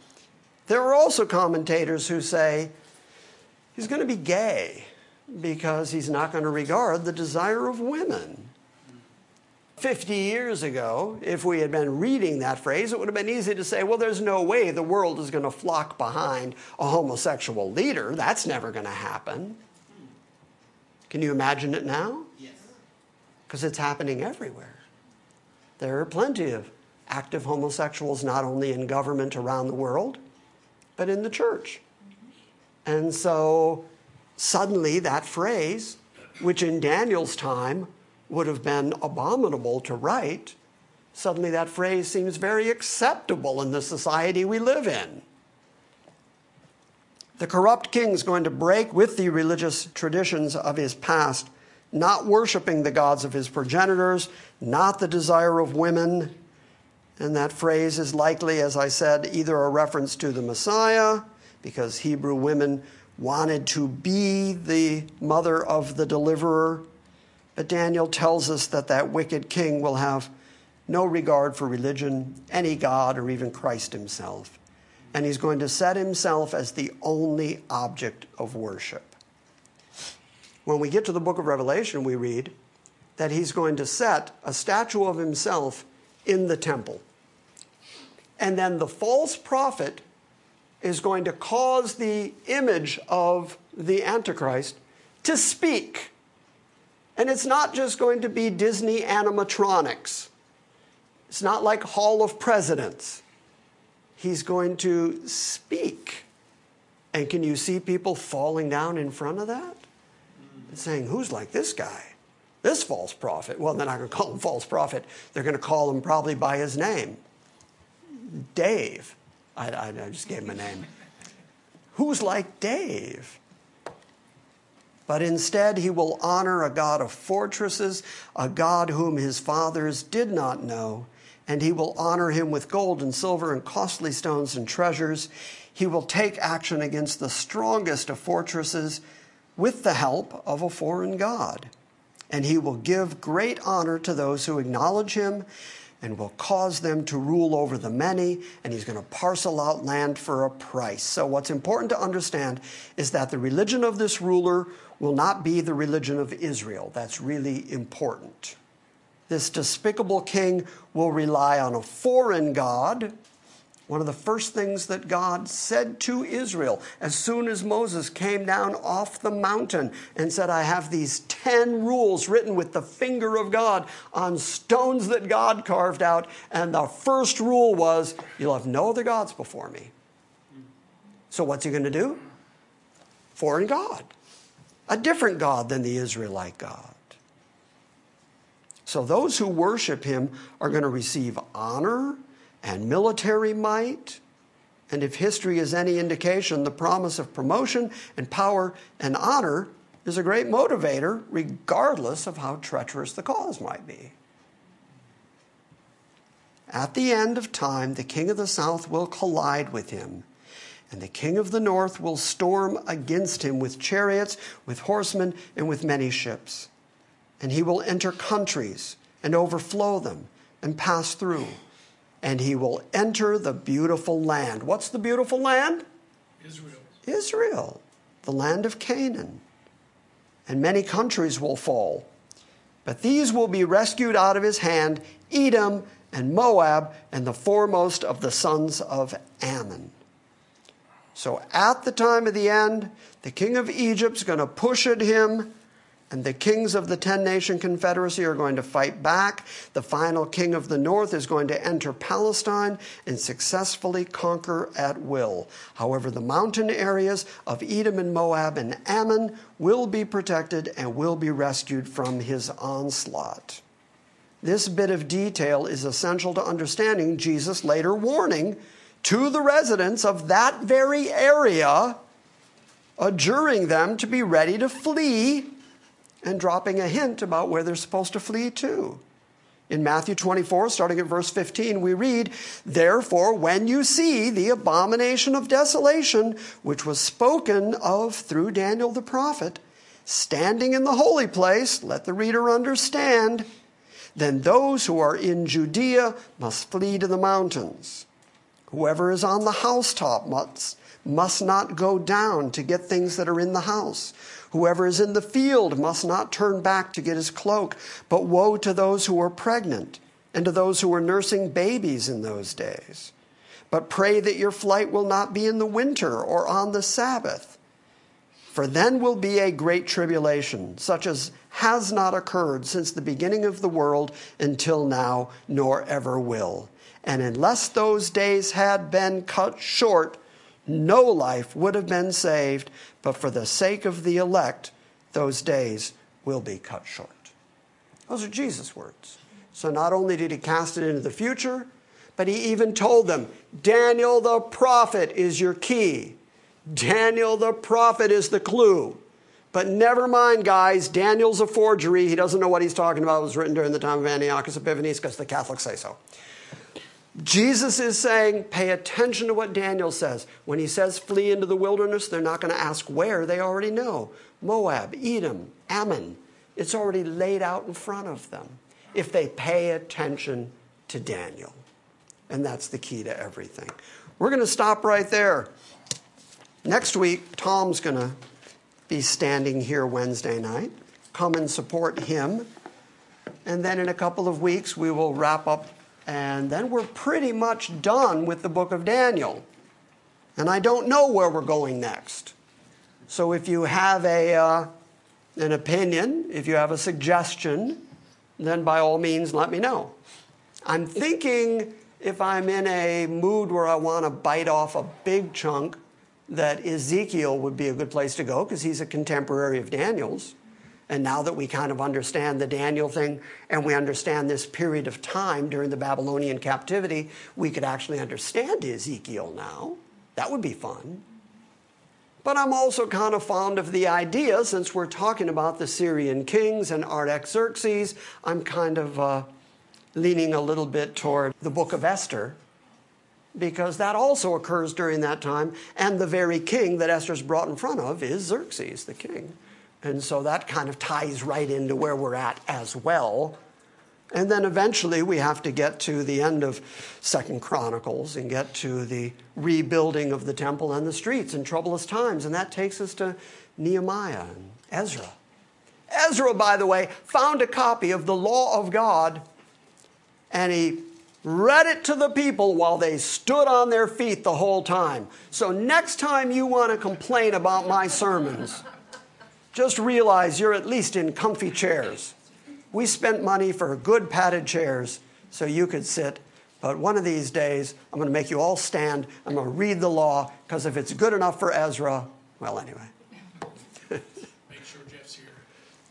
There are also commentators who say he's going to be gay because he's not going to regard the desire of women. Fifty years ago, if we had been reading that phrase, it would have been easy to say, well, there's no way the world is going to flock behind a homosexual leader. That's never going to happen. Can you imagine it now? Yes. Because it's happening everywhere. There are plenty of active homosexuals, not only in government around the world, but in the church. And so suddenly that phrase, which in Daniel's time would have been abominable to write, suddenly that phrase seems very acceptable in the society we live in. The corrupt king is going to break with the religious traditions of his past, not worshiping the gods of his progenitors, not the desire of women. And that phrase is likely, as I said, either a reference to the Messiah, because Hebrew women wanted to be the mother of the deliverer. But Daniel tells us that that wicked king will have no regard for religion, any god, or even Christ himself. And he's going to set himself as the only object of worship. When we get to the book of Revelation, we read that he's going to set a statue of himself in the temple. And then the false prophet is going to cause the image of the Antichrist to speak. And it's not just going to be Disney animatronics. It's not like Hall of Presidents. He's going to speak. And can you see people falling down in front of that? And saying, who's like this guy? This false prophet. Well, they're not going to call him false prophet. They're going to call him probably by his name. Dave. I, I, I just gave him a name. Who's like Dave? But instead, he will honor a God of fortresses, a God whom his fathers did not know, and he will honor him with gold and silver and costly stones and treasures. He will take action against the strongest of fortresses with the help of a foreign god. And he will give great honor to those who acknowledge him and will cause them to rule over the many, and he's going to parcel out land for a price. So what's important to understand is that the religion of this ruler will not be the religion of Israel. That's really important. This despicable king will rely on a foreign god. One of the first things that God said to Israel, as soon as Moses came down off the mountain and said, I have these ten rules written with the finger of God on stones that God carved out, and the first rule was, you'll have no other gods before me. So what's he going to do? Foreign god. A different god than the Israelite God. So those who worship him are going to receive honor and military might And if history is any indication, the promise of promotion and power and honor is a great motivator, regardless of how treacherous the cause might be. At the end of time, the king of the south will collide with him, and the king of the north will storm against him with chariots, with horsemen, and with many ships. And he will enter countries and overflow them and pass through. And he will enter the beautiful land. What's the beautiful land? Israel. Israel, the land of Canaan. And many countries will fall, but these will be rescued out of his hand, Edom and Moab and the foremost of the sons of Ammon. So at the time of the end, the king of Egypt's going to push at him, and the kings of the ten-nation confederacy are going to fight back. The final king of the north is going to enter Palestine and successfully conquer at will. However, the mountain areas of Edom and Moab and Ammon will be protected and will be rescued from his onslaught. This bit of detail is essential to understanding Jesus' later warning to the residents of that very area, adjuring them to be ready to flee, and dropping a hint about where they're supposed to flee to. In Matthew twenty-four, starting at verse fifteen, we read, "Therefore, when you see the abomination of desolation, which was spoken of through Daniel the prophet, standing in the holy place," let the reader understand, "then those who are in Judea must flee to the mountains. Whoever is on the housetop must, must not go down to get things that are in the house. Whoever is in the field must not turn back to get his cloak. But woe to those who are pregnant and to those who are nursing babies in those days. But pray that your flight will not be in the winter or on the Sabbath. For then will be a great tribulation, such as has not occurred since the beginning of the world until now, nor ever will. And unless those days had been cut short, no life would have been saved, but for the sake of the elect, those days will be cut short." Those are Jesus' words. So not only did he cast it into the future, but he even told them, Daniel the prophet is your key. Daniel the prophet is the clue. But never mind, guys, Daniel's a forgery. He doesn't know what he's talking about. It was written during the time of Antiochus Epiphanes because the Catholics say so. Jesus is saying, pay attention to what Daniel says. When he says flee into the wilderness, they're not going to ask where. They already know. Moab, Edom, Ammon. It's already laid out in front of them if they pay attention to Daniel. And that's the key to everything. We're going to stop right there. Next week, Tom's going to be standing here Wednesday night. Come and support him. And then in a couple of weeks, we will wrap up. And then we're pretty much done with the book of Daniel. And I don't know where we're going next. So if you have a, uh, an opinion, if you have a suggestion, then by all means, let me know. I'm thinking if I'm in a mood where I want to bite off a big chunk, that Ezekiel would be a good place to go because he's a contemporary of Daniel's. And now that we kind of understand the Daniel thing and we understand this period of time during the Babylonian captivity, we could actually understand Ezekiel now. That would be fun. But I'm also kind of fond of the idea, since we're talking about the Syrian kings and Artaxerxes, I'm kind of uh, leaning a little bit toward the book of Esther, because that also occurs during that time, and the very king that Esther's brought in front of is Xerxes, the king. And so that kind of ties right into where we're at as well. And then eventually we have to get to the end of Second Chronicles and get to the rebuilding of the temple and the streets in troublous times, and that takes us to Nehemiah and Ezra. Ezra, by the way, found a copy of the Law of God, and he read it to the people while they stood on their feet the whole time. So next time you want to complain about my sermons, just realize you're at least in comfy chairs. We spent money for good padded chairs so you could sit. But one of these days, I'm going to make you all stand. I'm going to read the law, because if it's good enough for Ezra, well, anyway. Make sure Jeff's here.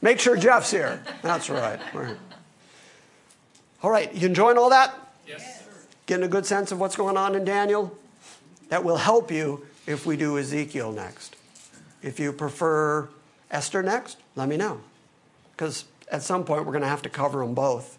Make sure Jeff's here. That's right. We're... All right. You enjoying all that? Yes. Getting a good sense of what's going on in Daniel? that will help you if we do Ezekiel next. If you prefer Esther next, let me know, because at some point we're going to have to cover them both.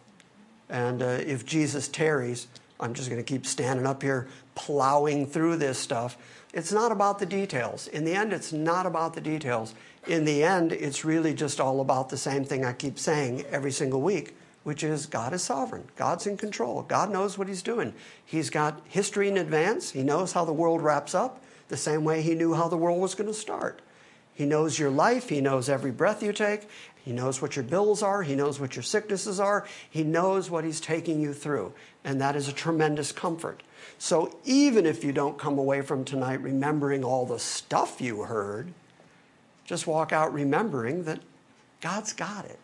And uh, if Jesus tarries, I'm just going to keep standing up here plowing through this stuff. It's not about the details. In the end, it's not about the details. In the end, it's really just all about the same thing I keep saying every single week, which is God is sovereign. God's in control. God knows what he's doing. He's got history in advance. He knows how the world wraps up the same way he knew how the world was going to start. He knows your life. He knows every breath you take. He knows what your bills are. He knows what your sicknesses are. He knows what he's taking you through. And that is a tremendous comfort. So even if you don't come away from tonight remembering all the stuff you heard, just walk out remembering that God's got it.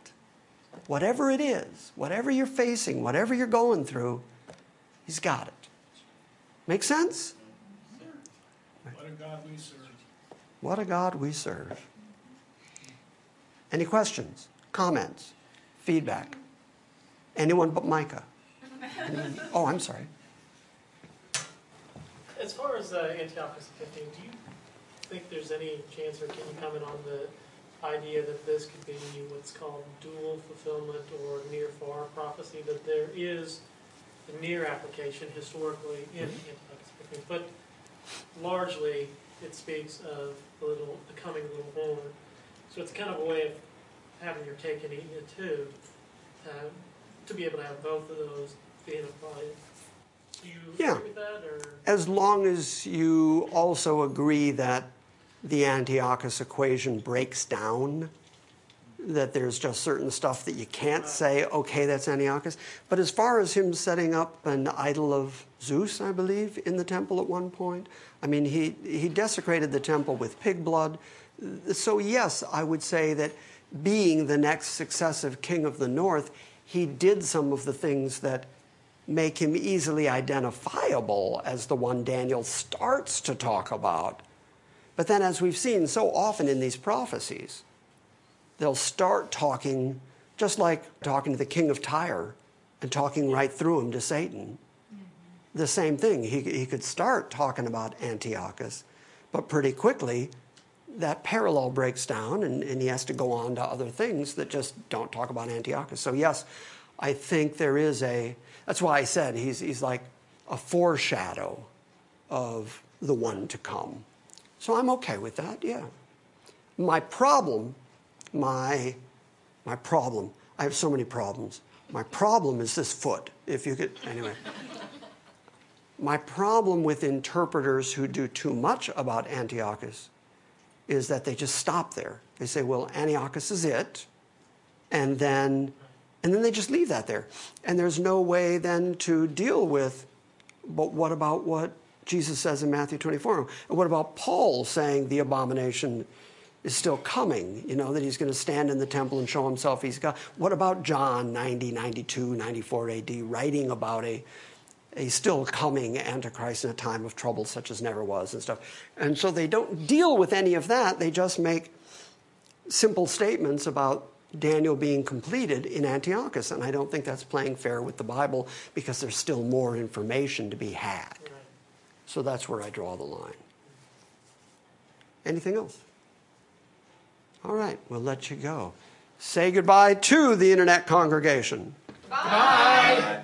Whatever it is, whatever you're facing, whatever you're going through, he's got it. Make sense? What a God we serve. What a God we serve. Any questions, comments, feedback? Anyone but Micah? Anyone? Oh, I'm sorry. As far as uh, Antiochus the fifteenth, do you think there's any chance, or can you comment on the idea that this could be what's called dual fulfillment or near-far prophecy, that there is a near application historically in Antiochus the fifteenth, but largely it speaks of the, little, the coming little horn. So it's kind of a way of having your cake and eating it too, uh, to be able to have both of those being applied. Do you yeah. agree with that? Or? As long as you also agree that the Antiochus equation breaks down, that there's just certain stuff that you can't say, okay, that's Antiochus. But as far as him setting up an idol of Zeus, I believe, in the temple at one point, I mean, he, he desecrated the temple with pig blood. So yes, I would say that being the next successive king of the north, he did some of the things that make him easily identifiable as the one Daniel starts to talk about. But then, as we've seen so often in these prophecies, they'll start talking, just like talking to the king of Tyre and talking right through him to Satan. Mm-hmm. The same thing. He, he could start talking about Antiochus, but pretty quickly that parallel breaks down, and, and he has to go on to other things that just don't talk about Antiochus. So yes, I think there is a, that's why I said he's, he's like a foreshadow of the one to come. So I'm okay with that, yeah. My problem, my, my problem, I have so many problems. My problem is this foot, if you could, anyway. My problem with interpreters who do too much about Antiochus is that they just stop there. They say, well, Antiochus is it, and then, and then they just leave that there. And there's no way then to deal with, but what about what Jesus says in Matthew twenty-four? And what about Paul saying the abomination is still coming, you know, that he's going to stand in the temple and show himself he's God? What about John ninety, ninety-two, ninety-four A D writing about a, a still coming Antichrist in a time of trouble such as never was and stuff? And so they don't deal with any of that. They just make simple statements about Daniel being completed in Antiochus. And I don't think that's playing fair with the Bible, because there's still more information to be had. So that's where I draw the line. Anything else? All right, we'll let you go. Say goodbye to the internet congregation. Bye.